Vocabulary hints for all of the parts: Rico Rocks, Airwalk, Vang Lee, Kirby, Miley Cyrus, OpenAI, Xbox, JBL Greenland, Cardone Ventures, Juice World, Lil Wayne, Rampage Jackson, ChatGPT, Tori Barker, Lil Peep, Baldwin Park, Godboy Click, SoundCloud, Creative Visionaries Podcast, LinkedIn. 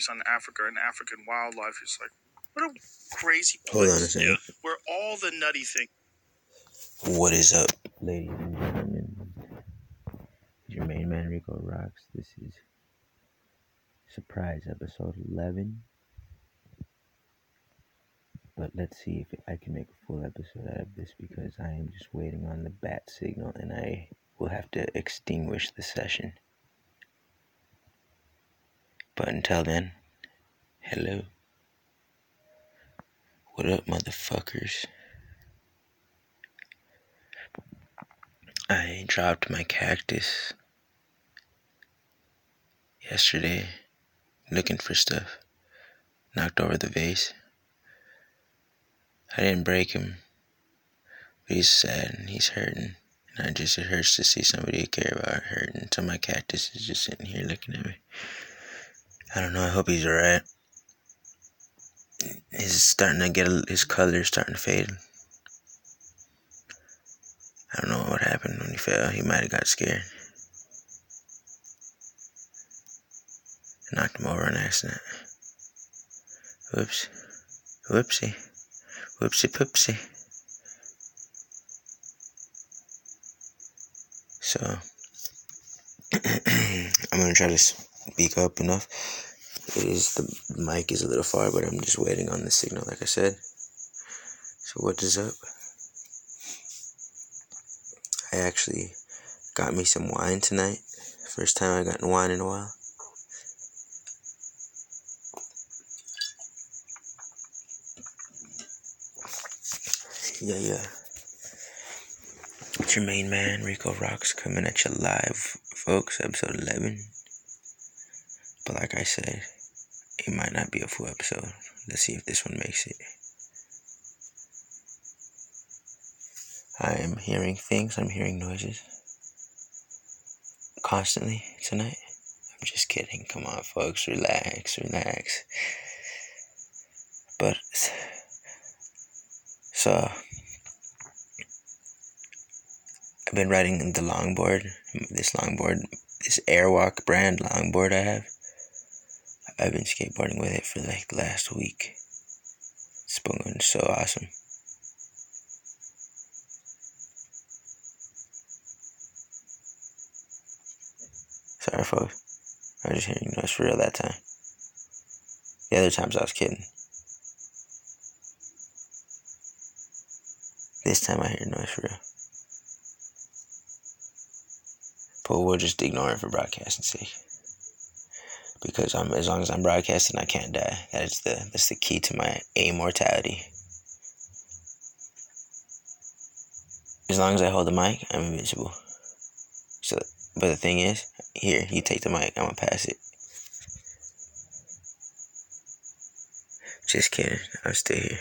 documentaries on Africa and African wildlife. It's like, what a crazy place. Hold on a second. Where all the nutty thing. What is up, ladies and gentlemen? It's your main man, Rico Rocks. This is Surprise Episode 11. But let's see if I can make a full episode out of this, because I am just waiting on the bat signal and I will have to extinguish the session. But until then, hello. What up, motherfuckers? I dropped my cactus yesterday, looking for stuff. Knocked over the vase. I didn't break him, but he's sad and he's hurting. And it hurts to see somebody care about hurting. So my cactus is just sitting here looking at me. I don't know, I hope he's alright. He's starting to get, his color's starting to fade. I don't know what happened when he fell. He might have got scared. I knocked him over on accident. Whoops. Whoopsie. Whoopsie poopsie. So, I'm gonna try to speak up enough. The mic is a little far, but I'm just waiting on the signal, like I said. So what is up? I actually got me some wine tonight. First time I gotten wine in a while. Yeah. It's your main man, Rico Rocks, coming at you live, folks. Episode 11. But like I said, it might not be a full episode. Let's see if this one makes it. I'm hearing things. I'm hearing noises constantly tonight. I'm just kidding. Come on, folks. Relax. But, so, I've been riding the longboard. This Airwalk brand longboard I have. I've been skateboarding with it for like the last week. It's been going so awesome. Sorry, folks. I was just hearing noise for real that time. The other times I was kidding. This time I hear noise for real. But we'll just ignore it for broadcasting sake. Because as long as I'm broadcasting, I can't die. That's the key to my immortality. As long as I hold the mic, I'm invincible. But the thing is, here, you take the mic, I'm going to pass it. Just kidding, I'm still here.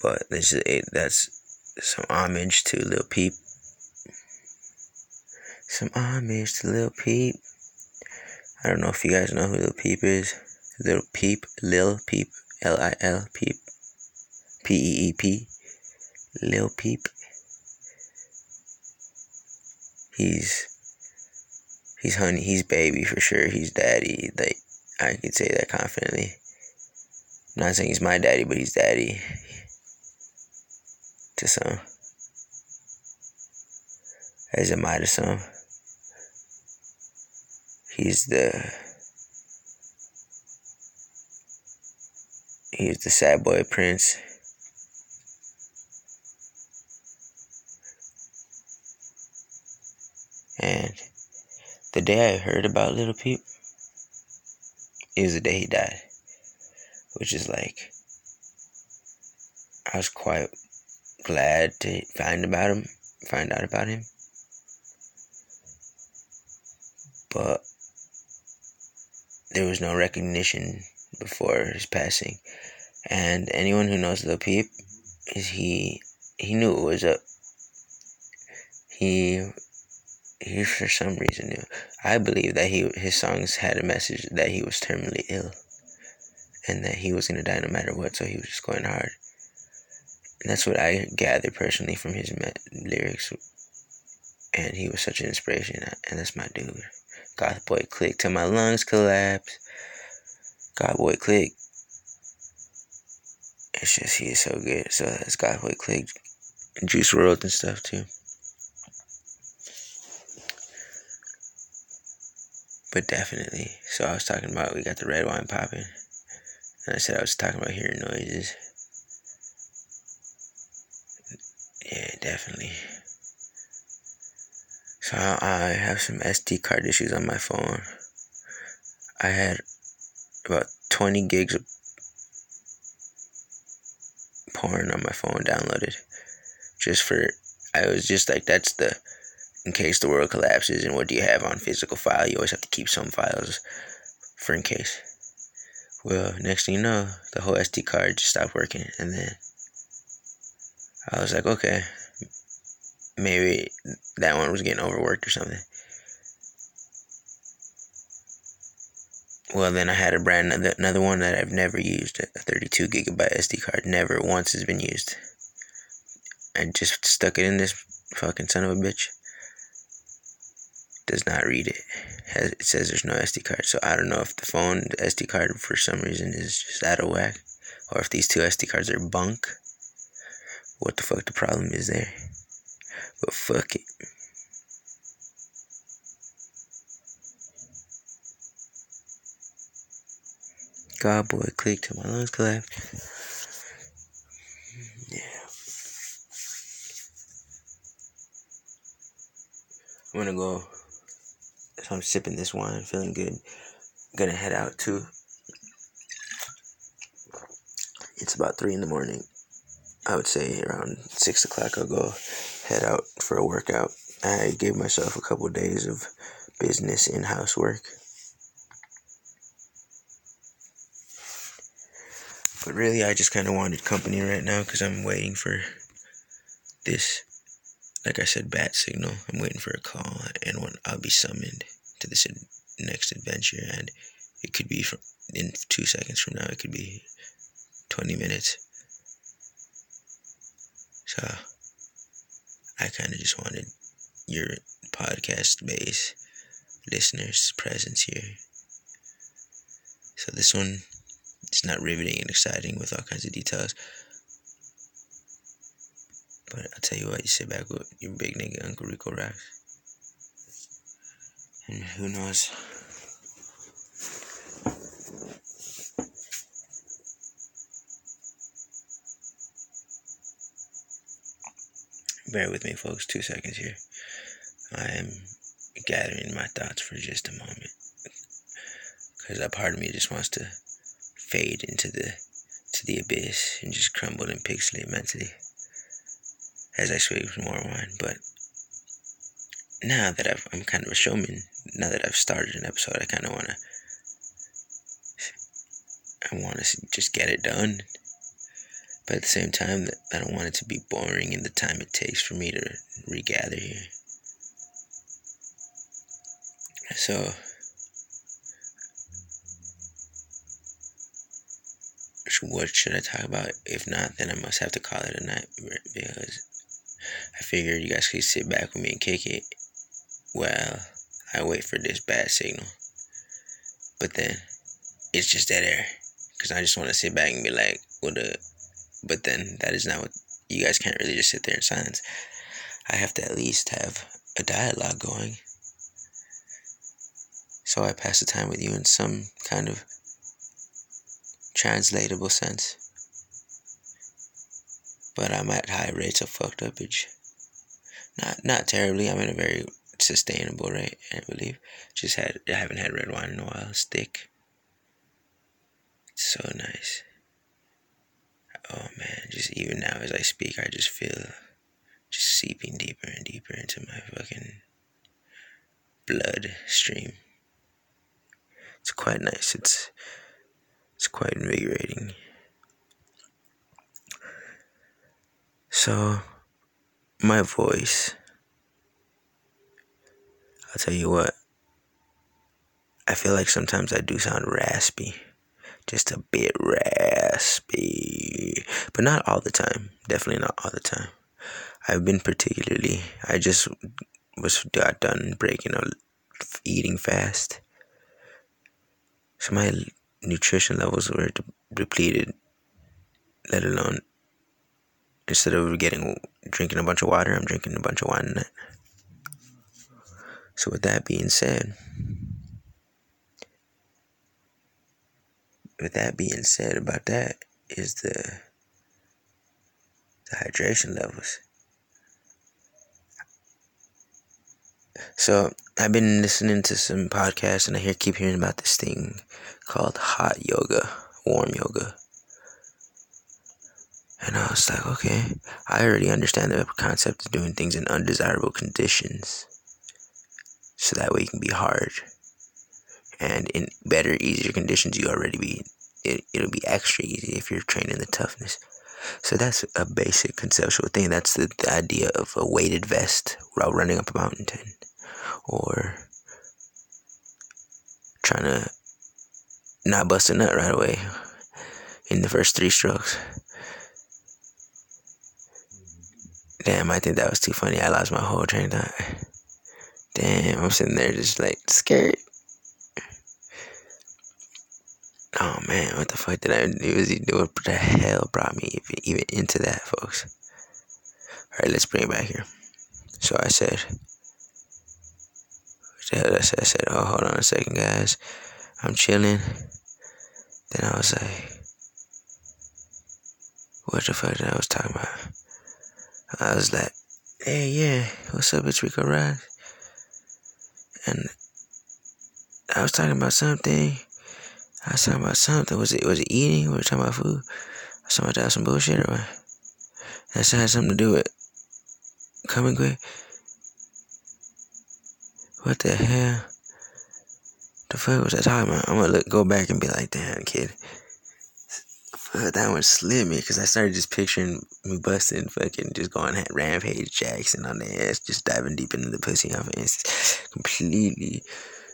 But that's some homage to Lil Peep. I don't know if you guys know who Lil Peep is. Lil Peep, Lil Peep, Peep, Lil Peep. He's honey, he's baby for sure, he's daddy, like, I could say that confidently. I'm not saying he's my daddy, but he's daddy to some. As am I to some. He's the sad boy prince. And the day I heard about Lil Peep is the day he died. Which is like, I was quite glad to find out about him. But there was no recognition before his passing. And anyone who knows Lil Peep, he knew what was up. He for some reason knew. I believe that his songs had a message that he was terminally ill. And that he was going to die no matter what, so he was just going hard. And that's what I gathered personally from his lyrics. And he was such an inspiration. And that's my dude. Goth boy click till my lungs collapse. Godboy Click. It's just, he is so good. So it's Godboy Click, Juice World and stuff too. But definitely. So I was talking about, we got the red wine popping. And I said I was talking about hearing noises. Yeah, definitely. So I have some SD card issues on my phone. I had about 20 gigs of porn on my phone downloaded. I was just like, that's the, in case the world collapses and what do you have on physical file? You always have to keep some files for in case. Well, next thing you know, the whole SD card just stopped working. And then I was like, okay, maybe that one was getting overworked or something. Well, then I had a brand, another one that I've never used, a 32 gigabyte SD card. Never once has been used. I just stuck it in this fucking son of a bitch. Does not read it. It says there's no SD card. So I don't know if the phone, the SD card for some reason is just out of whack, or if these two SD cards are bunk. What the fuck the problem is there? But fuck it. God boy, click till my lungs collapse. Yeah. I'm gonna go. So I'm sipping this wine, feeling good. I'm gonna head out too. It's about 3 a.m. I would say around 6 o'clock I'll go head out for a workout. I gave myself a couple days of business in-house work. But really, I just kind of wanted company right now because I'm waiting for this, like I said, bat signal. I'm waiting for a call, and when I'll be summoned to this next adventure, and it could be in 2 seconds from now, it could be 20 minutes. So I kind of just wanted your podcast-based listeners' presence here. So this one, it's not riveting and exciting with all kinds of details. But I'll tell you what, you sit back with your big nigga Uncle Rico Rocks. And who knows? Bear with me, folks, 2 seconds here. I am gathering my thoughts for just a moment, because a part of me just wants to fade into the abyss and just crumble and pixelate mentally as I swig for more wine. But now that I'm kind of a showman, now that I've started an episode, I kind of want to just get it done. But at the same time, I don't want it to be boring in the time it takes for me to regather here. So, what should I talk about? If not, then I must have to call it a night, because I figured you guys could sit back with me and kick it while I wait for this bad signal. But then, it's just dead air, because I just want to sit back and be like, what up? But then that is not what, you guys can't really just sit there in silence. I have to at least have a dialogue going. So I pass the time with you in some kind of translatable sense. But I'm at high rates of fucked upage. Not terribly. I'm in a very sustainable rate, I believe. I haven't had red wine in a while. It's thick. It's so nice. Oh man, just even now as I speak, I just feel just seeping deeper and deeper into my fucking blood stream. It's quite nice. It's quite invigorating. So, my voice, I'll tell you what, I feel like sometimes I do sound raspy. Just a bit raspy, but not all the time. Definitely not all the time. I've been particularly, I just got done breaking a eating fast. So my nutrition levels were depleted, let alone instead of drinking a bunch of water, I'm drinking a bunch of wine. So with that being said, about that is the hydration levels. So I've been listening to some podcasts, and I keep hearing about this thing called hot yoga, warm yoga. And I was like, okay, I already understand the concept of doing things in undesirable conditions, so that way you can be hard. And in better, easier conditions, you already be, it'll be extra easy if you're training the toughness. So that's a basic conceptual thing. That's the idea of a weighted vest while running up a mountain or trying to not bust a nut right away in the first 3 strokes. Damn, I think that was too funny. I lost my whole train of thought. Damn, I'm sitting there just like scared. Oh man, what the fuck did I do? What the hell brought me even into that, folks? Alright, let's bring it back here. So I said, what the hell did I say? I said, oh, hold on a second, guys. I'm chilling. Then I was like, what the fuck did I was talking about? I was like, hey, yeah, what's up? It's Rico Rocks. And I was talking about something. Was it eating? We were talking about food. I was talking about some bullshit or what? That had something to do with coming quick. What the hell? The fuck was I talking about? I'm gonna go back and be like, damn, kid. Fuck, that one slid me because I started just picturing me busting, fucking just going at Rampage Jackson on the ass, just diving deep into the pussy off of Insta. Completely.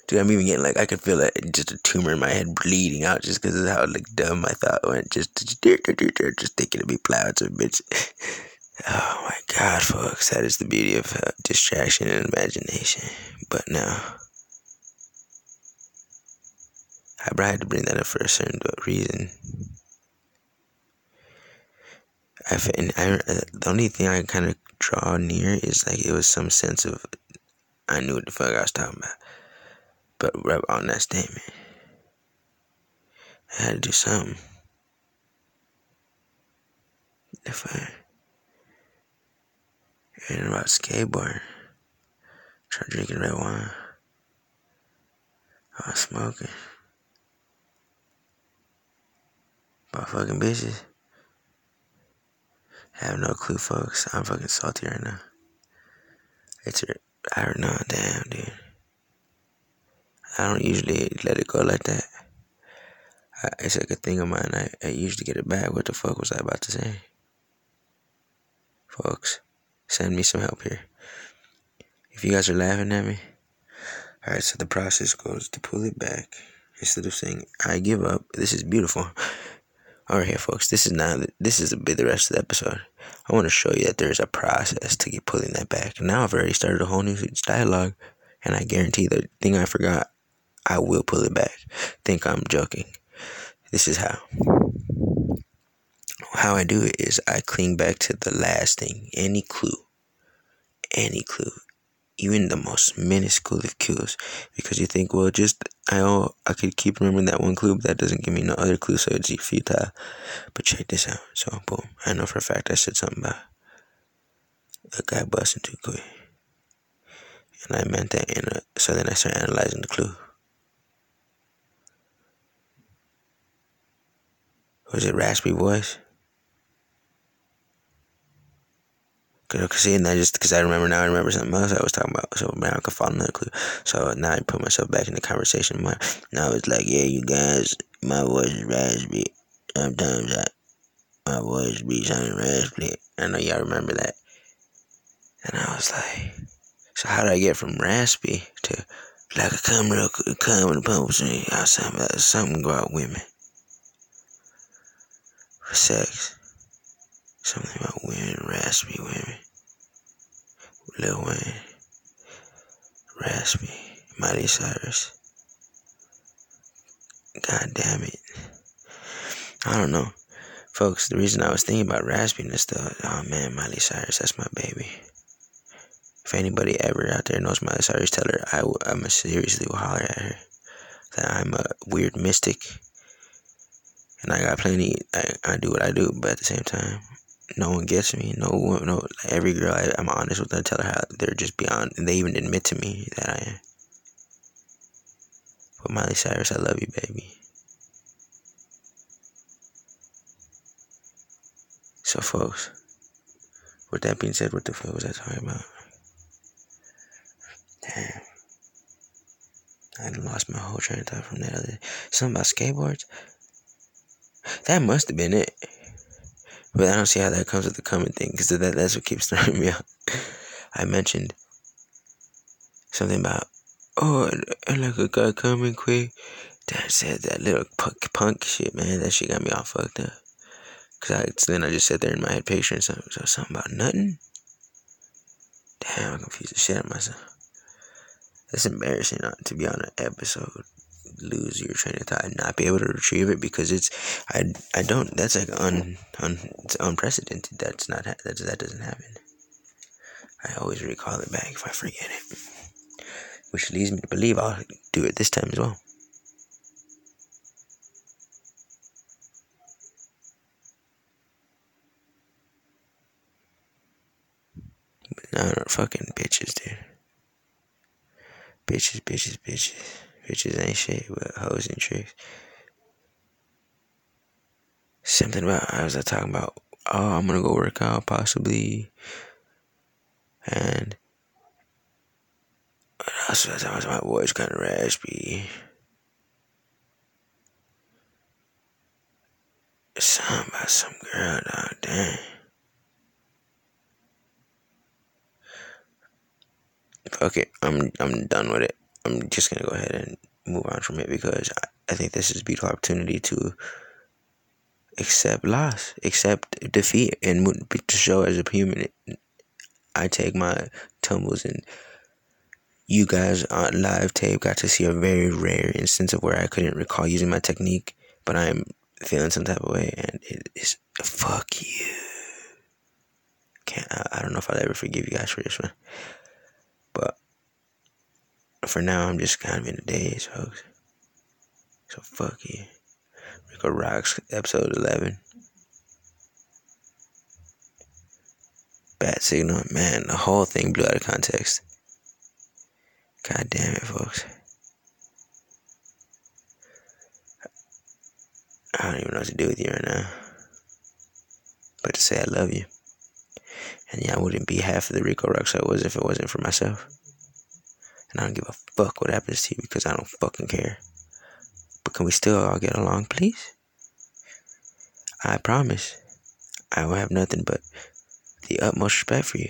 Dude, I'm even getting, like, I could feel like just a tumor in my head bleeding out just because of how, like, dumb my thought went. Just thinking it'd be plowed to a bitch. Oh, my God, folks. That is the beauty of distraction and imagination. But no. I had to bring that up for a certain reason. The only thing I kind of draw near is, like, it was some sense of I knew what the fuck I was talking about. But right on that statement, I had to do something. And about skateboarding, try drinking red wine, I was smoking, about fucking bitches. I have no clue, folks. I'm fucking salty right now. I don't know, damn, dude. I don't usually let it go like that. It's like a thing of mine. I usually get it back. What the fuck was I about to say? Folks, send me some help here. If you guys are laughing at me. Alright, so the process goes to pull it back. Instead of saying, I give up. This is beautiful. Alright, here, folks. This is a bit the rest of the episode. I want to show you that there's a process to get pulling that back. Now I've already started a whole new dialogue. And I guarantee the thing I forgot, I will pull it back. Think I'm joking. This is how. How I do it is I cling back to the last thing. Any clue. Even the most minuscule of clues. Because you think, well, I could keep remembering that one clue, but that doesn't give me no other clue, so it's futile. But check this out. So, boom. I know for a fact I said something about a guy busting too quick. And I meant that, so then I started analyzing the clue. Was it raspy voice? Because I remember something else I was talking about, so now I could follow another clue. So now I put myself back in the conversation. Now it's like, yeah, you guys, my voice is raspy. Sometimes my voice be sounding raspy. I know y'all remember that. And I was like, so how did I get from raspy to like a come real quick, come and pump me out something about women? For sex. Something about women, raspy women. Lil Wayne. Raspy. Miley Cyrus. God damn it. I don't know. Folks, the reason I was thinking about raspiness, though, oh man, Miley Cyrus, that's my baby. If anybody ever out there knows Miley Cyrus, tell her I'm seriously will holler at her that I'm a weird mystic. And I got plenty, I do what I do, but at the same time, no one gets me. No, like every girl I'm honest with, I tell her how they're just beyond, and they even admit to me that I am. But Miley Cyrus, I love you, baby. So, folks, with that being said, what the fuck was I talking about? Damn. I done lost my whole train of thought from that other. Something about skateboards? That must have been it. But I don't see how that comes with the coming thing, because that's what keeps throwing me out. I mentioned something about, oh, I like a guy coming quick. That said that little punk shit, man. That shit got me all fucked up. Because then I just sat there in my head picturing something about nothing. Damn, I confused the shit out of myself. That's embarrassing to be on an episode, lose your train of thought and not be able to retrieve it, because it's unprecedented. That doesn't happen. I always recall it back if I forget it, which leads me to believe I'll do it this time as well. But now they're fucking bitches, dude. Bitches. Bitches ain't shit, but hoes and tricks. Something about, I was talking about, oh, I'm gonna go work out possibly. And also, my voice kind of raspy. Something about some girl, dog, dang. Fuck it, I'm done with it. I'm just going to go ahead and move on from it, because I think this is a beautiful opportunity to accept loss, accept defeat, and to show as a human, I take my tumbles, and you guys on live tape got to see a very rare instance of where I couldn't recall using my technique, but I'm feeling some type of way, and it is, fuck you. I don't know if I'll ever forgive you guys for this one, but for now, I'm just kind of in the daze, folks. So, fuck you. Rico Rocks, episode 11. Bat signal. Man, the whole thing blew out of context. God damn it, folks. I don't even know what to do with you right now. But to say I love you. And yeah, I wouldn't be half of the Rico Rocks I was if it wasn't for myself. And I don't give a fuck what happens to you, because I don't fucking care. But can we still all get along, please? I promise I will have nothing but the utmost respect for you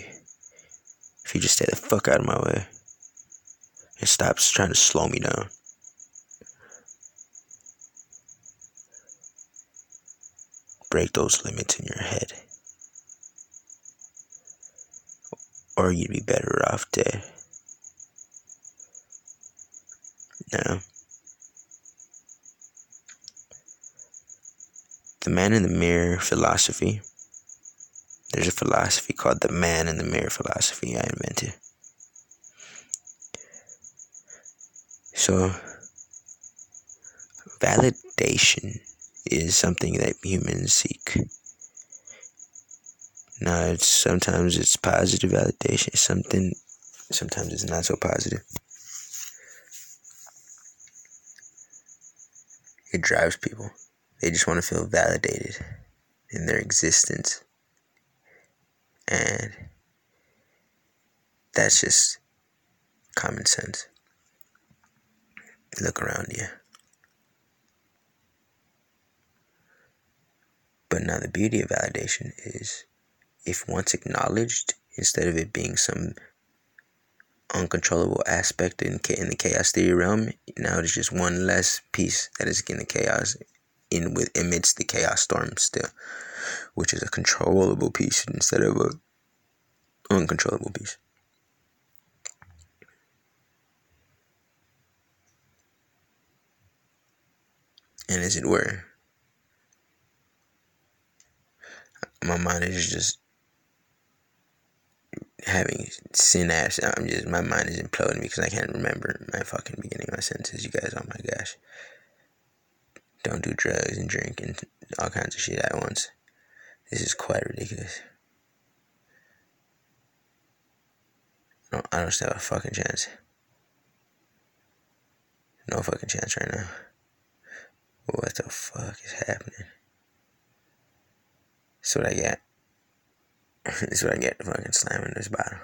if you just stay the fuck out of my way and stop trying to slow me down. Break those limits in your head, or you'd be better off dead. Now, the man in the mirror philosophy. There's a philosophy called the man in the mirror philosophy I invented. So, validation is something that humans seek. Now, sometimes it's positive validation. Sometimes it's not so positive. It drives people. They just want to feel validated in their existence. And that's just common sense. Look around you. But now the beauty of validation is, if once acknowledged, instead of it being some uncontrollable aspect in the chaos theory realm, now it is just one less piece that is in the chaos, amidst the chaos storm still, which is a controllable piece instead of a uncontrollable piece. and as it were. My mind is just having synapse. My mind is imploding because I can't remember my fucking beginning of my sentences. You guys, oh my gosh. Don't do drugs and drink and all kinds of shit at once. This is quite ridiculous. I don't have a fucking chance. No fucking chance right now. What the fuck is happening? That's what I get. That's what I get fucking slamming this bottle.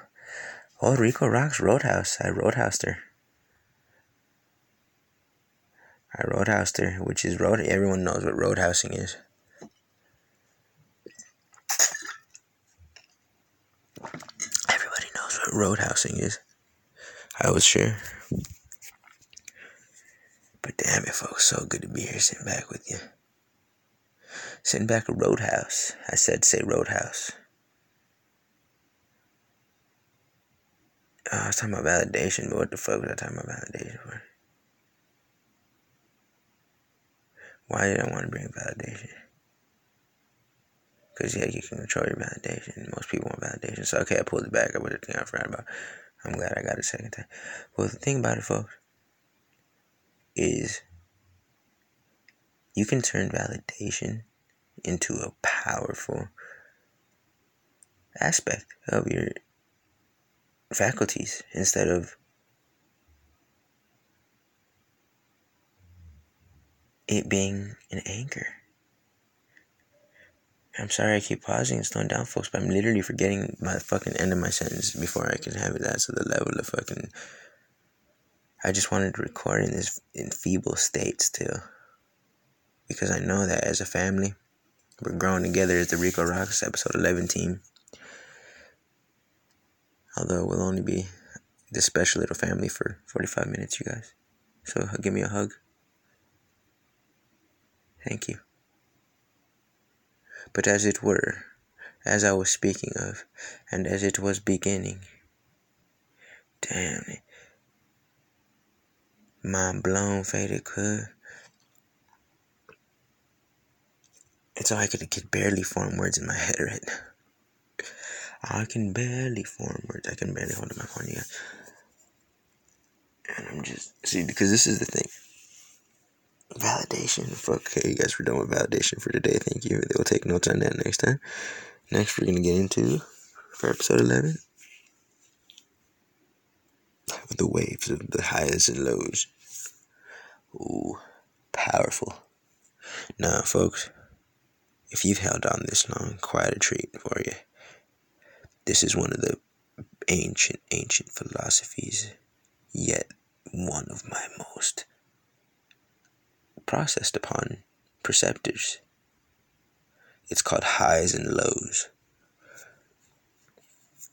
Oh, Rico Rocks Roadhouse. I roadhoused her. I roadhoused her, which is road. Everyone knows what roadhousing is. Everybody knows what roadhousing is. I was sure. But damn it, folks, so good to be here sitting back with you. Sitting back a roadhouse. I said say roadhouse. I was talking about validation, but what the fuck was I talking about validation for? Why did I want to bring validation? Because yeah, you can control your validation. Most people want validation. So okay, I pulled it back up with the thing I forgot about. I'm glad I got it second time. Well, the thing about it, folks, is you can turn validation into a powerful aspect of your faculties instead of it being an anchor. I'm sorry I keep pausing and slowing down, folks, but I'm literally forgetting my fucking end of my sentence before I can have it out to the level of fucking... I just wanted to record in this feeble state still. Because I know that as a family, we're growing together as the Rico Rocks episode 11 team. Although we'll only be this special little family for 45 minutes, you guys. So give me a hug. Thank you. But as it were, as I was speaking of, and as it was beginning, damn it. Mind blown, faded, could. It's all I could barely form words in my head right now. I can barely form words. I can barely hold up my phone, you guys. And I'm just... See, because this is the thing. Validation. Fuck, okay, you guys, we're done with validation for today. Thank you. They will take notes on that next time. Next, we're going to get into, for episode 11... the waves of the highs and lows. Ooh, powerful. Now, folks, if you've held on this long, quite a treat for you. This is one of the ancient philosophies, yet one of my most processed upon perceptors. It's called highs and lows.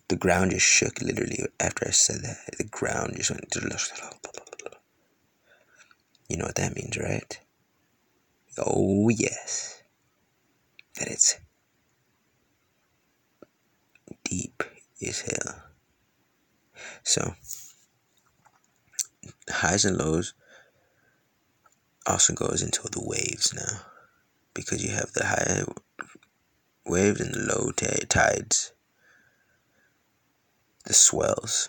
The ground just shook literally after I said that. The ground just went... You know what that means, right? Oh, yes. That it's deep as hell. So, highs and lows also goes into the waves now. Because you have the high waves and the low tides. The swells,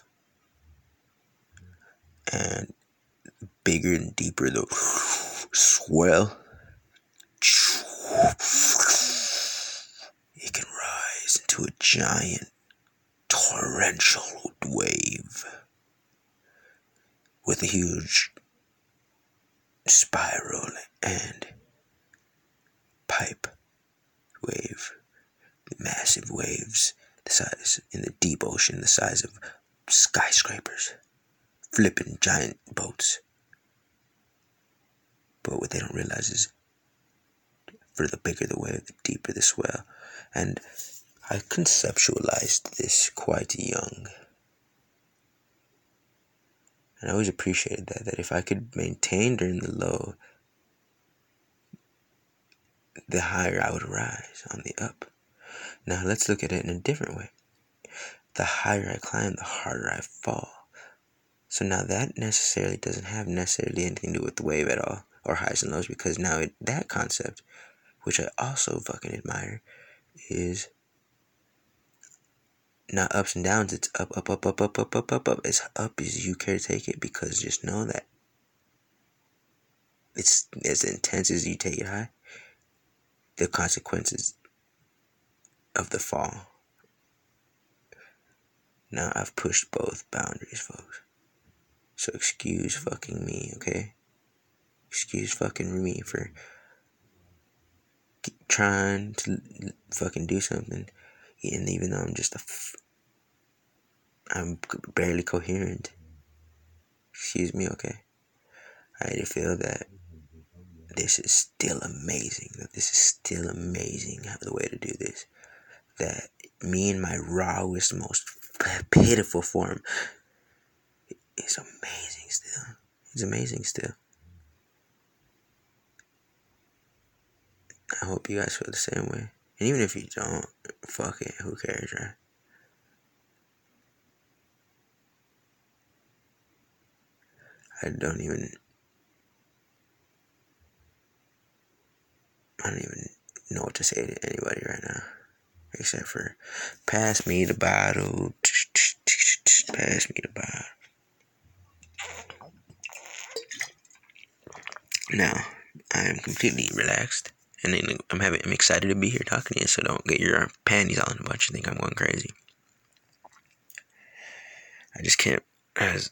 and bigger and deeper the swell, it can rise into a giant torrential wave with a huge spiral and pipe wave, massive waves. Size in the deep ocean, the size of skyscrapers, flipping giant boats. But what they don't realize is, for the bigger the wave, the deeper the swell. And I conceptualized this quite young, and I always appreciated that if I could maintain during the low, the higher I would rise on the up. Now let's look at it in a different way. The higher I climb, the harder I fall. So now that necessarily doesn't have necessarily anything to do with the wave at all. or highs and lows, because now that concept, which I also fucking admire, is not ups and downs. It's up, up, up, up, up, up, up, up, up. It's up as you care to take it, because just know that it's as intense as you take it high, the consequences of the fall. Now I've pushed both boundaries, folks. So excuse fucking me, okay? Excuse fucking me for trying to fucking do something, and even though I'm just I'm barely coherent. Excuse me, okay? I had to feel that this is still amazing. That this is still amazing, the way to do this. That me in my rawest, most pitiful form is amazing still. It's amazing still. I hope you guys feel the same way. And even if you don't, fuck it. Who cares, right? I don't even know what to say to anybody right now. Except for, pass me the bottle. Pass me the bottle. Now, I am completely relaxed. And then I'm excited to be here talking to you, so don't get your panties all in a bunch and think I'm going crazy. I just can't,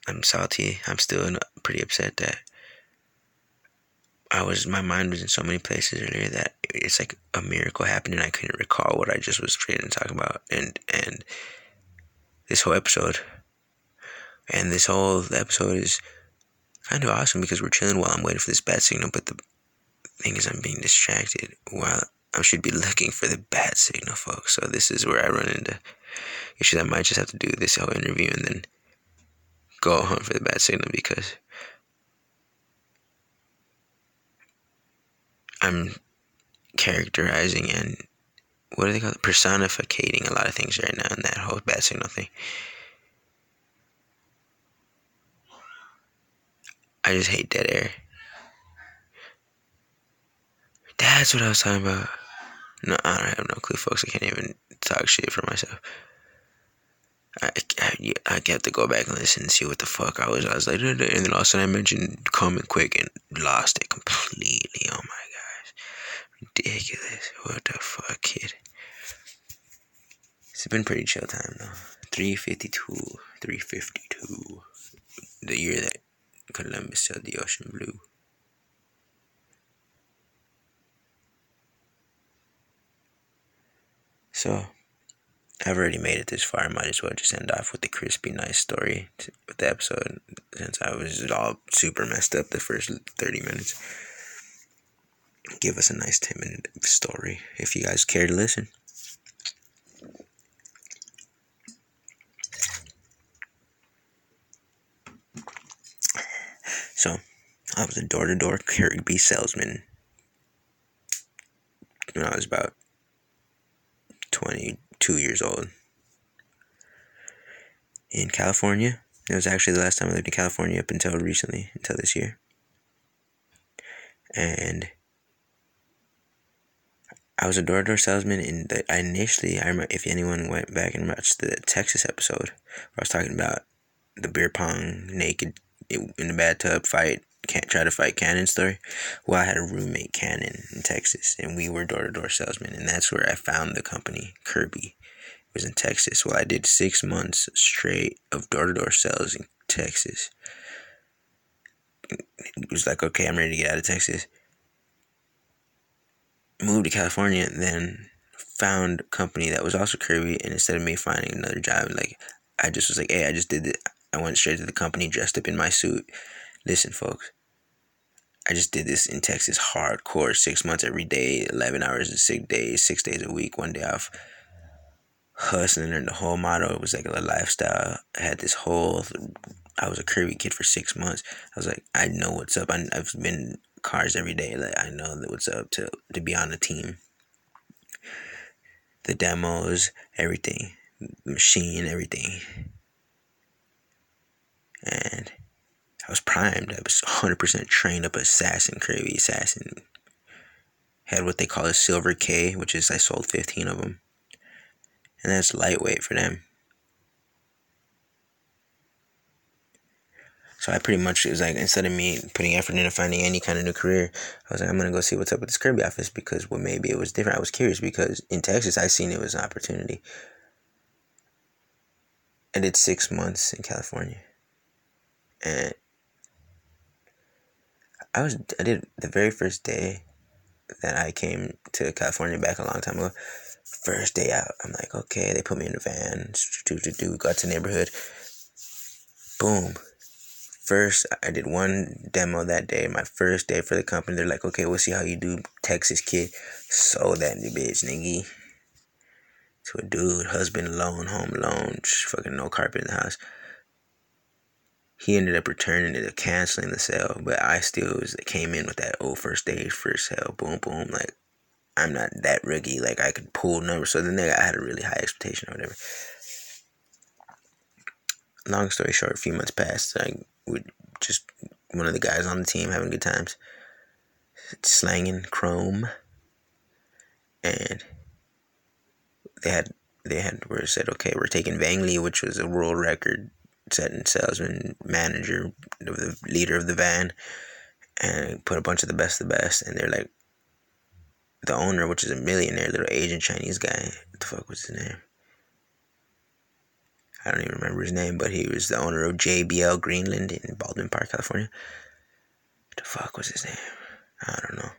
I'm salty. I'm still pretty upset that my mind was in so many places earlier that it's like a miracle happened and I couldn't recall what I just was trying to talk about. And this whole episode, and this whole episode is kind of awesome because we're chilling while I'm waiting for this bat signal, but the thing is, I'm being distracted while I should be looking for the bat signal, folks. So this is where I run into issues. I might just have to do this whole interview and then go hunt for the bat signal, because I'm characterizing and what do they call it? Personificating a lot of things right now in that whole bat signal thing. I just hate dead air. That's what I was talking about. No, I don't have no clue, folks. I can't even talk shit for myself. I have to go back and listen and see what the fuck I was. I was like, and then all of a sudden I mentioned Come and Quick and lost it completely. Oh my gosh. Ridiculous. What the fuck, kid? It's been pretty chill time, though. 352. The year that Columbus sailed the ocean blue. So, I've already made it this far. I might as well just end off with a crispy, nice story with the episode, since I was all super messed up the first 30 minutes. Give us a nice 10-minute story if you guys care to listen. So, I was a door-to-door Kirby salesman when I was about 22 years old in California. It was actually the last time I lived in California up until recently, until this year. And I was a door-to-door salesman in the, I remember, if anyone went back and watched the Texas episode where I was talking about the beer pong naked in the bathtub fight, can't try to fight Cannon story. Well, I had a roommate, Cannon, in Texas, and we were door-to-door salesmen, and that's where I found the company, Kirby. It was in Texas. Well, I did 6 months straight of door-to-door sales in Texas. It was like, okay, I'm ready to get out of Texas. Moved to California, and then found a company that was also Kirby, and instead of me finding another job, like, I just was like, hey, I just did it. I went straight to the company dressed up in my suit. Listen, folks, I just did this in Texas hardcore, 6 months every day, 11 hours a sick day, 6 days a week, 1 day off, hustling, and the whole motto was like a lifestyle. I had this whole, I was a Kirby kid for 6 months. I was like, I know what's up. I've been cars every day. Like, I know what's up to be on the team. The demos, everything, machine, everything. And I was primed. I was 100% trained up assassin, Kirby assassin. Had what they call a silver K, which is I sold 15 of them. And that's lightweight for them. So I pretty much, it was like, instead of me putting effort into finding any kind of new career, I was like, I'm going to go see what's up with this Kirby office, because well, maybe it was different. I was curious because in Texas, I seen it was an opportunity. I did 6 months in California. And I did the very first day that I came to California back a long time ago. First day out, I'm like, okay, they put me in a van, got to neighborhood. Boom. First, I did one demo that day. My first day for the company, they're like, okay, we'll see how you do, Texas kid. Sold that new bitch, nigga. To a dude, husband alone, home alone, fucking no carpet in the house. He ended up returning it, canceling the sale, but I still came in with that first day, first sale, boom, boom. Like, I'm not that rookie. Like, I could pull numbers. So then I had a really high expectation or whatever. Long story short, a few months passed. I would just one of the guys on the team having good times, slanging chrome, and were said, okay, we're taking Vangley, which was a world record setting salesman, manager, the leader of the van, and put a bunch of the best of the best. And they're like, the owner, which is a millionaire, little Asian Chinese guy, what the fuck was his name? I don't even remember his name, but he was the owner of JBL Greenland in Baldwin Park, California. What the fuck was his name? I don't know.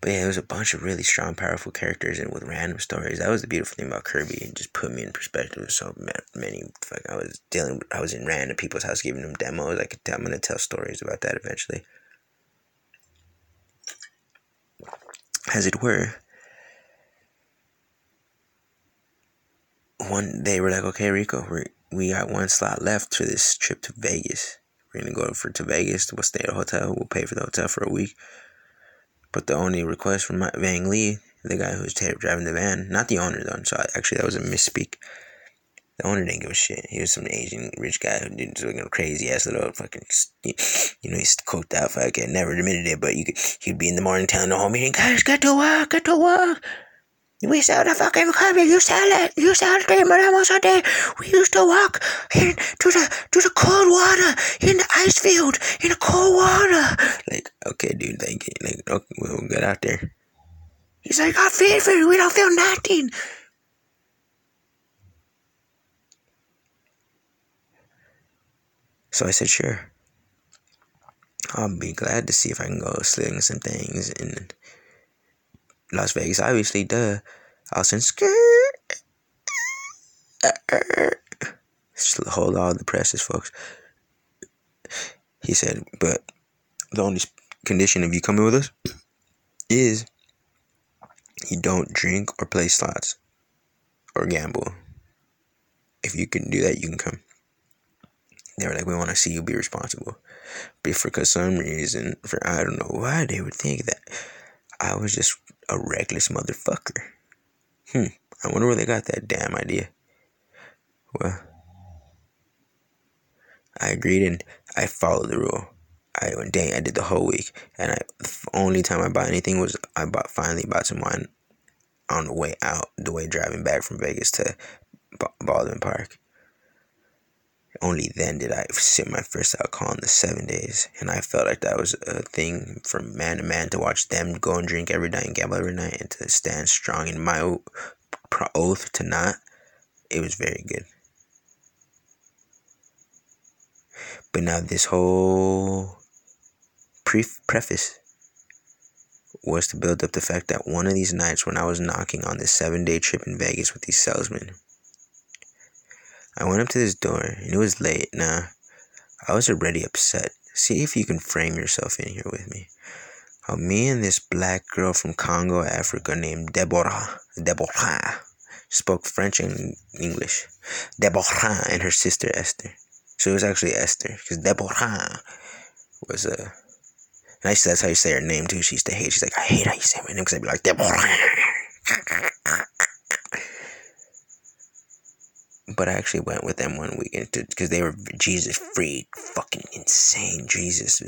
But yeah, it was a bunch of really strong, powerful characters and with random stories. That was the beautiful thing about Kirby. It just put me in perspective. So many, fuck, I was in random people's house giving them demos. I'm going to tell stories about that eventually. As it were, one day we're like, okay, Rico, we got one slot left for this trip to Vegas. We're going to go to Vegas. We'll stay at a hotel. We'll pay for the hotel for a week. But the only request from Vang Lee, the guy who was driving the van, not the owner though, so actually that was a misspeak. The owner didn't give a shit. He was some Asian rich guy who did some crazy ass little fucking, he's coked out, fucking never admitted it, but he'd be in the morning telling the whole meeting, guys, get to work. We sell the fucking company, you sell it 3 miles a day. We used to walk into the cold water, in the ice field, in the cold water. Like, okay, dude, thank you. Like, okay, we'll get out there. He's like, I feel for you, we don't feel nothing. So I said, sure. I'll be glad to see if I can go sling some things and Las Vegas, obviously, duh. I'll send skirt. Whole lot of the presses, folks. He said, but the only condition of you coming with us is you don't drink or play slots or gamble. If you can do that, you can come. They were like, we want to see you be responsible. But for some reason, I don't know why they would think that, I was just a reckless motherfucker. I wonder where they got that damn idea. Well, I agreed and I followed the rule. I did the whole week. And the only time I bought anything was I finally bought some wine on the way out, the way driving back from Vegas to Baldwin Park. Only then did I sip my first alcohol in the 7 days. And I felt like that was a thing from man to man, to watch them go and drink every night and gamble every night and to stand strong in my oath to not. It was very good. But now this whole preface was to build up the fact that one of these nights when I was knocking on this 7-day trip in Vegas with these salesmen, I went up to this door, and it was late. Nah, I was already upset. See if you can frame yourself in here with me. How me and this black girl from Congo, Africa, named Deborah, spoke French and English. Deborah and her sister, Esther. So it was actually Esther, because Deborah was a... And actually, that's how you say her name, too. She used to hate. She's like, I hate how you say my name, because I'd be like, Deborah. But I actually went with them one weekend because they were Jesus freak, fucking insane Jesus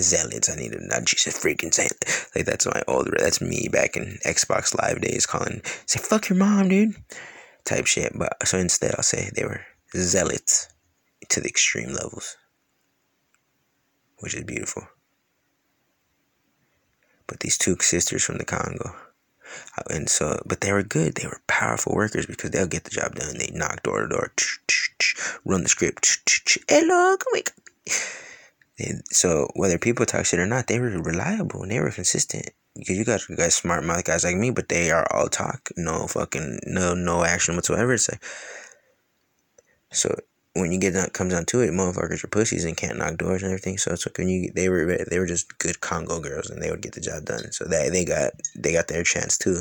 zealots. I need them, not Jesus freak insane. Like, that's my older, that's me back in Xbox Live days calling, say, fuck your mom, dude, type shit. But so instead, I'll say they were zealots to the extreme levels, which is beautiful. But these two sisters from the Congo. And so, but they were good. They were powerful workers because they'll get the job done. They knock door to door, run the script. Hello, come wake up. So whether people talk shit or not, they were reliable and they were consistent. Because you got guys, smart mouth guys like me, but they are all talk, no fucking, no action whatsoever. It's like, so when you get down, comes down to it, motherfuckers are pussies and can't knock doors and everything. So it's like they were just good Congo girls and they would get the job done. So that they got their chance too.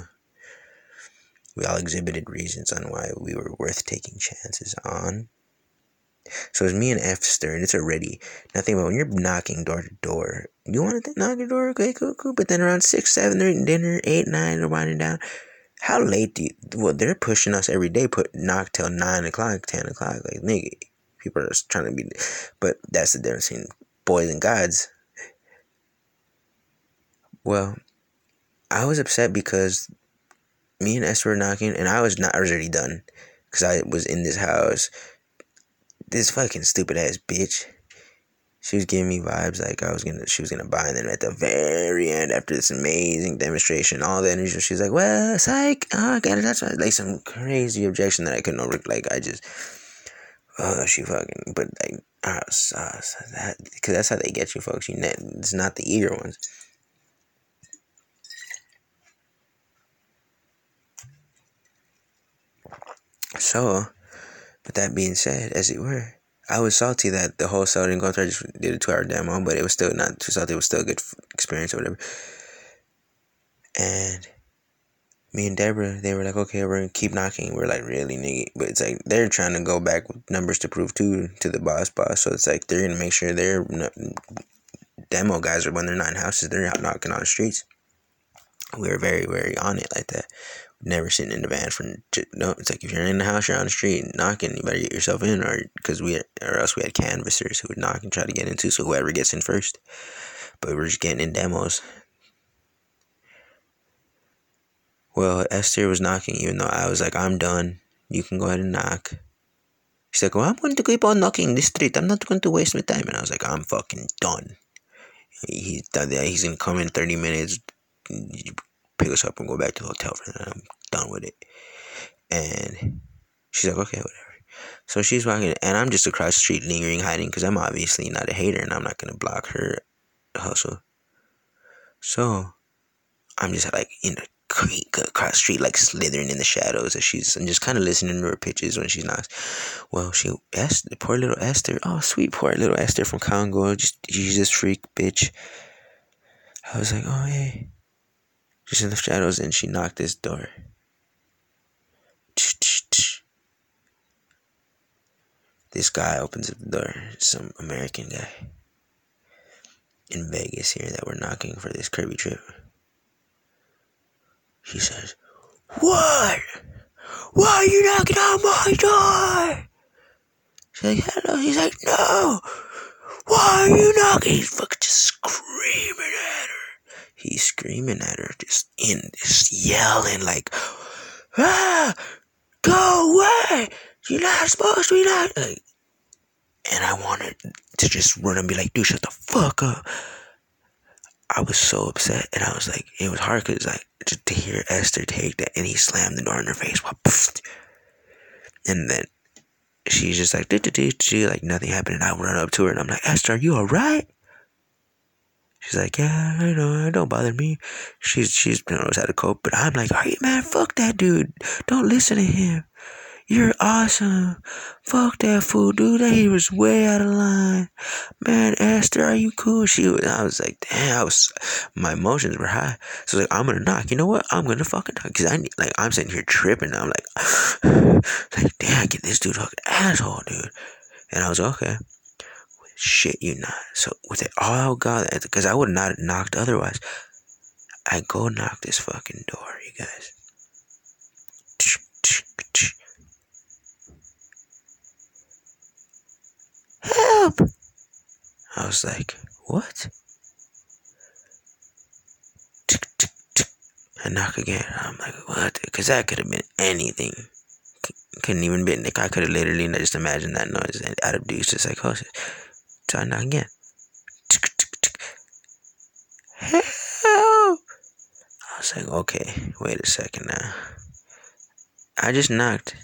We all exhibited reasons on why we were worth taking chances on. So it's me and Fster, and it's already nothing. But when you're knocking door to door, you want to knock your door, okay, cool. But then around 6, 7, 8, dinner, 8, 9, they're winding down. How late do you... Well, they're pushing us every day, put knock till 9 o'clock, 10 o'clock. Like, nigga, people are just trying to be... But that's the difference between boys and gods. Well, I was upset because me and Esther were knocking, and I was already done. Because I was in this house. This fucking stupid-ass bitch. She was giving me vibes like she was gonna buy, and then at the very end, after this amazing demonstration, all the energy, she's like, "Well, psych, I got it." That's like some crazy objection that I couldn't over. Like I just, oh, she fucking, but like, that because that's how they get you, folks. It's not the eager ones. So, with that being said, as it were. I was salty that the whole show didn't go through. I just did a 2-hour demo, but it was still not too salty. It was still a good experience or whatever. And me and Deborah, they were like, okay, we're going to keep knocking. We're like, really, nigga? But it's like they're trying to go back with numbers to prove to the boss. So it's like they're going to make sure their demo guys are, when they're not in houses, they're out knocking on the streets. We were very, very on it like that. Never sitting in the van for no. It's like if you're in the house, you're on the street knocking. You better get yourself in, or else we had canvassers who would knock and try to get into. So whoever gets in first, but we're just getting in demos. Well, Esther was knocking, even though I was like, I'm done. You can go ahead and knock. She's like, well, I'm going to keep on knocking this street. I'm not going to waste my time. And I was like, I'm fucking done. He's gonna come in 30 minutes. Pick us up and go back to the hotel for that. I'm done with it. And she's like, okay, whatever. So she's walking, and I'm just across the street lingering, hiding, because I'm obviously not a hater, and I'm not going to block her hustle. So I'm just like in the creek across the street, like slithering in the shadows as I'm just kind of listening to her pitches when she knocks. Well, poor little Esther, oh, sweet poor little Esther from Congo, she's this freak bitch. I was like, oh, hey. She's in the shadows, and she knocked this door. This guy opens up the door. Some American guy in Vegas here that we're knocking for this Kirby trip. He says, "What? Why are you knocking on my door?" She's like, "Hello." He's like, "No. Why are you knocking?" He's fucking just screaming at her. He's screaming at her, just yelling like, "Ah, go away! You're not supposed to be not." Like, and I wanted to just run and be like, "Dude, shut the fuck up!" I was so upset, and I was like, it was hard because like just to hear Esther take that, and he slammed the door in her face, and then she's just like, like nothing happened, and I run up to her and I'm like, "Esther, are you all right?" She's like, yeah, I know, it don't bother me. She's knows how to cope, but I'm like, all right, man, fuck that dude. Don't listen to him. You're awesome. Fuck that fool, dude. He was way out of line. Man, Esther, are you cool? I was like, damn, my emotions were high. So I was like, I'm gonna knock. You know what? I'm gonna fucking knock because I'm sitting here tripping. I'm like, damn, get this dude fucking asshole, dude. And I was like, okay. Shit, you not. So with it all gone, because I would not have knocked otherwise. I go knock this fucking door, you guys. up. I was like, what? I knock again. I'm like, what? Because that could have been anything. Couldn't even be Nick. I could have literally just imagined that noise. And out of dude's just like, oh shit. So I knock again. Help! I was like, okay, wait a second now. I just knocked,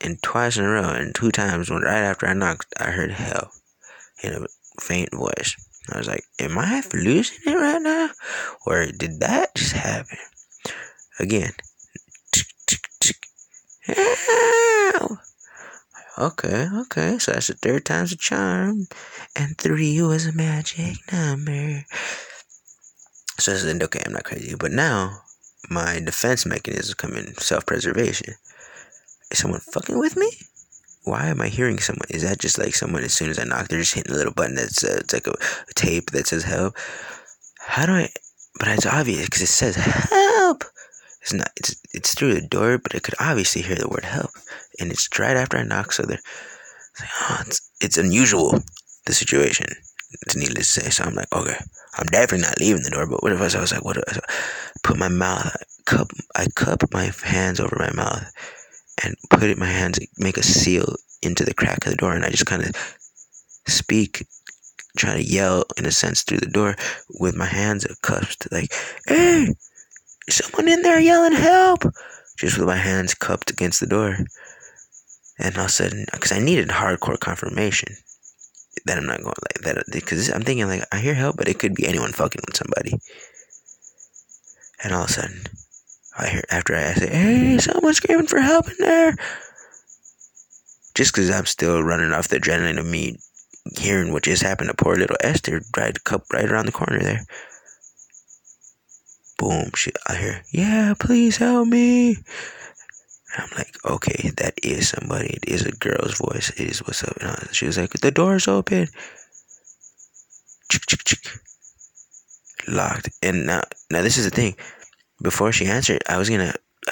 and twice in a row, and two times when right after I knocked, I heard help in a faint voice. I was like, am I hallucinating it right now? Or did that just happen? Again. Help! Okay. So that's the third time's a charm. And 3 was a magic number. So I said, okay, I'm not crazy. But now, my defense mechanisms come in. Self-preservation. Is someone fucking with me? Why am I hearing someone? Is that just like someone, as soon as I knock, they're just hitting a little button that's it's like a tape that says help? How do I... But it's obvious because it says help. It's not. It's through the door, but I could obviously hear the word help. And it's right after I knock, so they're... It's like, oh, it's unusual, the situation. It's needless to say. So I'm like, okay, I'm definitely not leaving the door. But what if I was like, what if I put my mouth... I cup my hands over my mouth and put it in my hands, make a seal into the crack of the door, and I just kind of speak, try to yell, in a sense, through the door with my hands cupped, like, hey, is someone in there yelling help? Just with my hands cupped against the door. And all of a sudden, because I needed hardcore confirmation that I'm not going like that, because I'm thinking, like, I hear help, but it could be anyone fucking with somebody. And all of a sudden... I hear, after I say, hey, someone's screaming for help in there. Just because I'm still running off the adrenaline of me hearing what just happened to poor little Esther, right around the corner there. Boom, shit, I hear, yeah, please help me. I'm like, okay, that is somebody. It is a girl's voice. It is what's up. And she was like, the door's open. Locked. And now this is the thing. Before she answered, I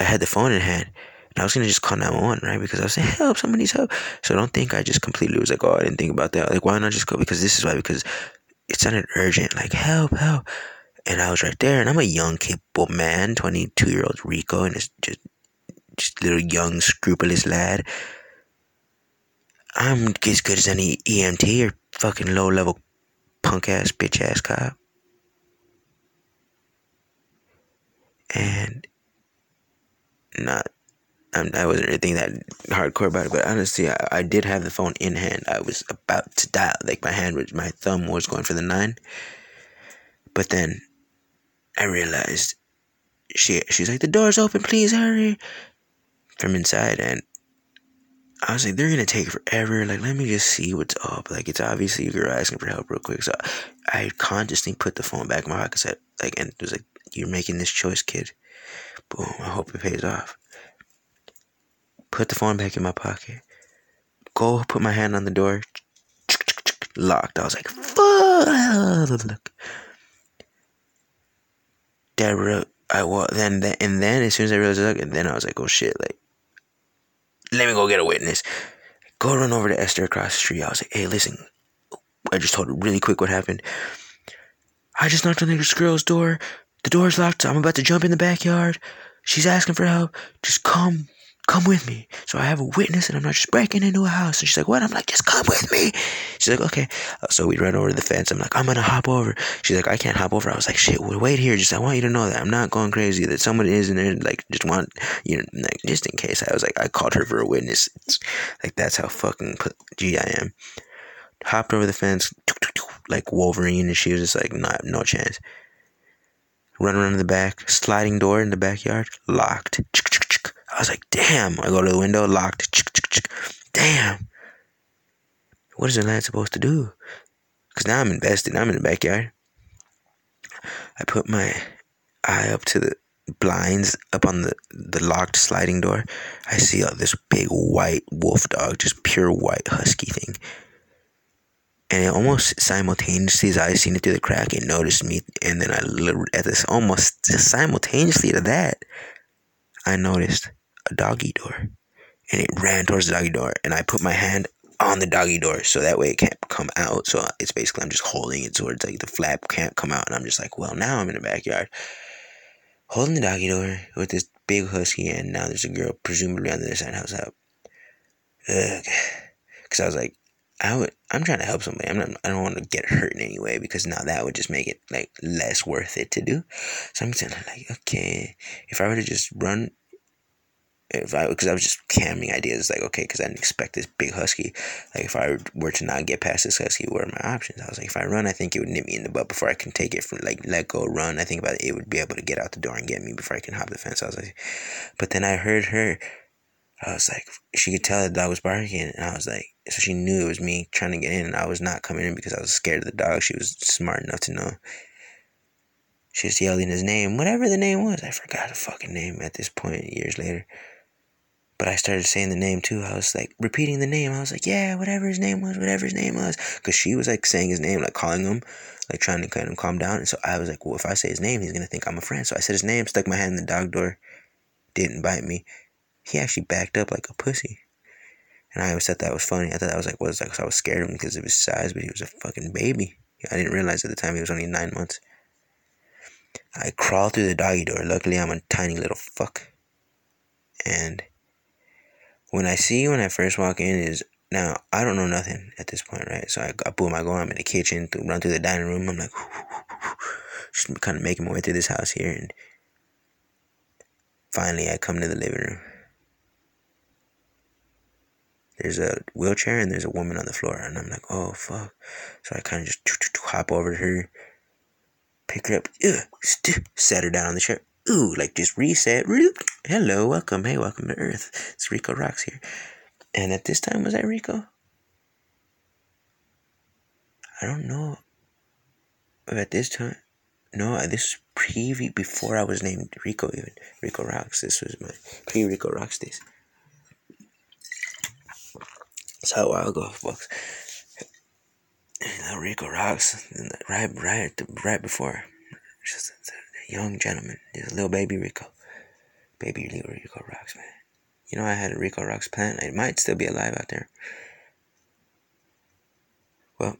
had the phone in hand, and I was gonna just call 911, right? Because I was saying, help, somebody needs help. So don't think I just completely was like, oh, I didn't think about that. Like, why not just go? Because it sounded urgent, like, help. And I was right there, and I'm a young, capable man, 22-year-old Rico, and it's just little young, scrupulous lad. I'm as good as any EMT or fucking low-level punk-ass, bitch-ass cop. And I wasn't really thinking that hardcore about it, but honestly, I did have the phone in hand. I was about to dial, like my thumb was going for the 9. But then I realized she's like, the door's open, please hurry, from inside. And I was like, they're going to take forever. Like, let me just see what's up. Like, it's obviously you're asking for help real quick. So I consciously put the phone back in my pocket, said, like, and it was like, you're making this choice, kid. Boom, I hope it pays off. Put the phone back in my pocket. Go put my hand on the door. Locked. I was like, fuck. Deborah, then as soon as I realized it, and then I was like, oh shit, like, let me go get a witness. Go run over to Esther across the street. I was like, hey, listen, I just told her really quick what happened. I just knocked on this girl's door. The door's locked, so I'm about to jump in the backyard. She's asking for help. Just come with me. So I have a witness, and I'm not just breaking into a house. And she's like, what? I'm like, just come with me. She's like, okay. So we run over to the fence. I'm like, I'm going to hop over. She's like, I can't hop over. I was like, shit, well, wait here. Just, I want you to know that I'm not going crazy, that someone is in there, like, just want, you know, like, just in case. I was like, I called her for a witness. It's, like, that's how fucking G I am. Hopped over the fence, like Wolverine, and she was just like, no chance. Run around the back, sliding door in the backyard, locked. I was like, damn. I go to the window, locked. Damn. What is the lad supposed to do? Because now I'm invested. I'm in the backyard. I put my eye up to the blinds, up on the locked sliding door. I see this big white wolf dog, just pure white husky thing. And it almost simultaneously, as I seen it through the crack, it noticed me. And then almost simultaneously to that, I noticed a doggy door. And it ran towards the doggy door. And I put my hand on the doggy door, so that way it can't come out. So it's basically I'm just holding it towards like the flap can't come out, and I'm just like, well, now I'm in the backyard holding the doggy door with this big husky, and now there's a girl presumably on the other side of the house up. Ugh. Because I was like, I'm trying to help somebody. I don't want to get hurt in any way, because now that would just make it like less worth it to do. So I'm saying like, okay, if I were to just run, because I was just camming ideas, like, okay, because I didn't expect this big husky. Like, if I were to not get past this husky, what are my options? I was like, if I run, I think it would nip me in the butt before I can take it from, like, let go, run. I think about it, it would be able to get out the door and get me before I can hop the fence. I was like, but then I heard her. I was like, she could tell the dog was barking, and I was like, so she knew it was me trying to get in, and I was not coming in because I was scared of the dog. She was smart enough to know. She was yelling his name, whatever the name was. I forgot the fucking name at this point, years later. But I started saying the name too. I was like repeating the name. I was like, yeah, whatever his name was. Because she was like saying his name, like calling him, like trying to kind of calm down. And so I was like, well, if I say his name, he's going to think I'm a friend. So I said his name, stuck my hand in the dog door, didn't bite me. He actually backed up like a pussy. And I always thought that was funny. I thought that was like, I was scared of him because of his size, but he was a fucking baby. I didn't realize at the time he was only 9 months. I crawled through the doggy door. Luckily, I'm a tiny little fuck. And when I first walk in is, now, I don't know nothing at this point, right? So I boom, I go, I'm in the kitchen, run through the dining room. I'm like, just kind of making my way through this house here. And finally, I come to the living room. There's a wheelchair and there's a woman on the floor. And I'm like, oh, fuck. So I kind of just hop over to her, pick her up, set her down on the chair. Ooh, like just reset. Hello, welcome. Hey, welcome to Earth. It's Rico Rocks here. And at this time, was that Rico? I don't know. At this time, no, this was before I was named Rico even. Rico Rocks. This was my pre-Rico Rocks days. That's how a while ago, folks. And Rico Rocks, and right before, just a young gentleman, just a little baby Rico. Baby little Rico Rocks, man. You know, I had a Rico Rocks plant. It might still be alive out there. Well,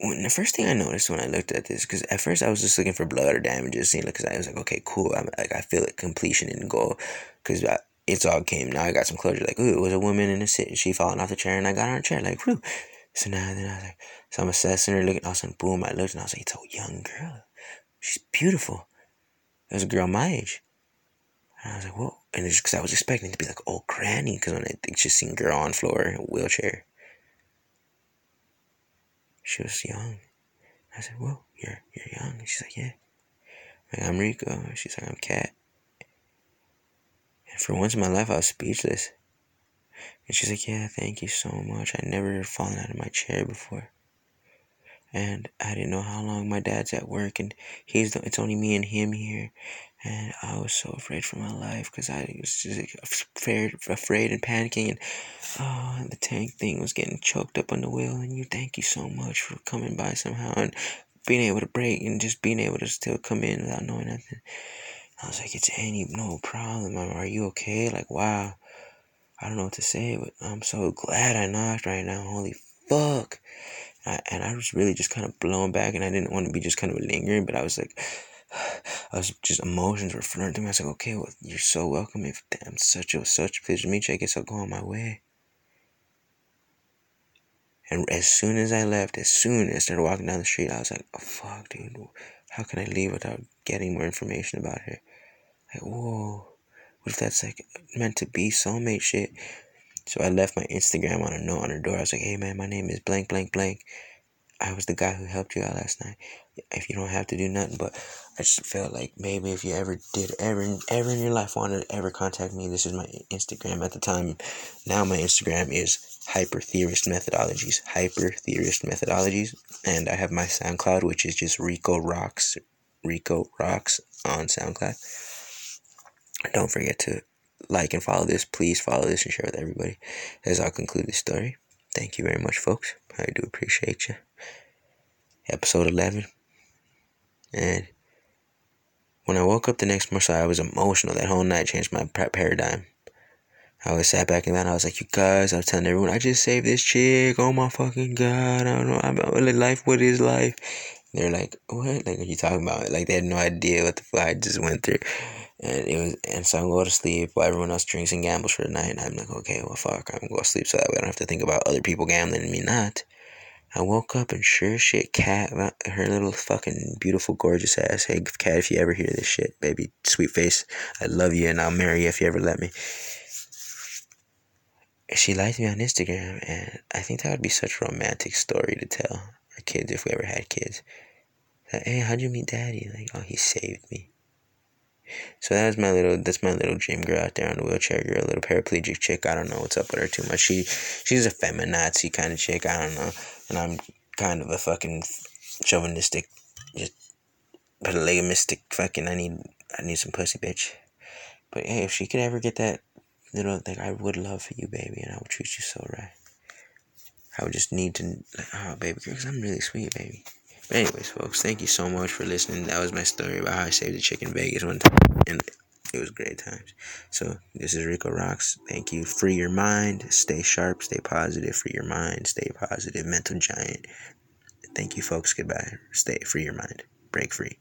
the first thing I noticed when I looked at this, because at first I was just looking for blood or damages, because I was like, okay, cool. I'm like, I feel it, completion and goal, because it's all came. Now I got some closure. Like, ooh, it was a woman in a sit, and she falling off the chair, and I got her on a chair. Like, whew. So now then I was like, so I'm assessing her, looking. All of a sudden, boom! I looked, and I was like, it's a young girl. She's beautiful. It was a girl my age. And I was like, whoa! And it's because I was expecting it to be like old granny, because when I just seen girl on floor wheelchair. She was young. I said, whoa, you're young. And she's like, yeah. I'm like, I'm Rico. And she's like, I'm Kat. And for once in my life, I was speechless. And she's like, yeah, thank you so much. I never fallen out of my chair before. And I didn't know how long my dad's at work. And it's only me and him here. And I was so afraid for my life, because I was just like afraid and panicking. And the tank thing was getting choked up on the wheel. And thank you so much for coming by somehow and being able to break and just being able to still come in without knowing nothing. I was like, no problem. Are you okay? Like, wow. I don't know what to say, but I'm so glad I knocked right now. Holy fuck. And I was really just kind of blown back, and I didn't want to be just kind of lingering, but I was like, emotions were flowing through me. I was like, okay, well, you're so welcome. If damn, such a pleasure to meet you. I guess I'll go on my way. And as soon as I started walking down the street, I was like, oh, fuck, dude, how can I leave without getting more information about her? Like, whoa, what if that's like meant to be soulmate shit? So I left my Instagram on a note on her door. I was like, hey, man, my name is blank, blank, blank. I was the guy who helped you out last night. If you don't have to do nothing, but I just felt like maybe if you ever in your life wanted to ever contact me, this is my Instagram at the time. Now my Instagram is Hyper Theorist Methodologies. And I have my SoundCloud, which is just Rico Rocks on SoundCloud. Don't forget to like and follow this. Please follow this and share with everybody. As I'll conclude this story. Thank you very much, folks. I do appreciate you. Episode 11. And when I woke up the next morning, I was emotional. That whole night changed my paradigm. I was sat back in that and I was like, you guys, I'm telling everyone, I just saved this chick. Oh my fucking God. I don't know. What is life? And they're like, what? Like, what are you talking about? Like, they had no idea what the fuck I just went through. So I'm going to sleep while everyone else drinks and gambles for the night. And I'm like, okay, well, fuck, I'm going to go sleep so that way I don't have to think about other people gambling and me not. I woke up and sure shit, Cat, her little fucking beautiful, gorgeous ass. Hey, Cat, if you ever hear this shit, baby, sweet face, I love you and I'll marry you if you ever let me. She liked me on Instagram, and I think that would be such a romantic story to tell our kids if we ever had kids. Like, hey, how'd you meet Daddy? Like, oh, he saved me. So that's my little dream girl out there on the wheelchair girl, little paraplegic chick. I don't know what's up with her too much. She's a feminazi kind of chick. I don't know. And I'm kind of a fucking chauvinistic, just polygamistic fucking. I need some pussy, bitch. But hey, if she could ever get that little, like, I would love you, baby, and I would treat you so right. I would just need to, like, oh, baby girl, because I'm really sweet, baby. But anyways, folks, thank you so much for listening. That was my story about how I saved a chick in Vegas one time, and it was great times. So this is Rico Rocks. Thank you. Free your mind. Stay sharp. Stay positive. Free your mind. Stay positive. Mental giant. Thank you, folks. Goodbye. Stay free your mind. Break free.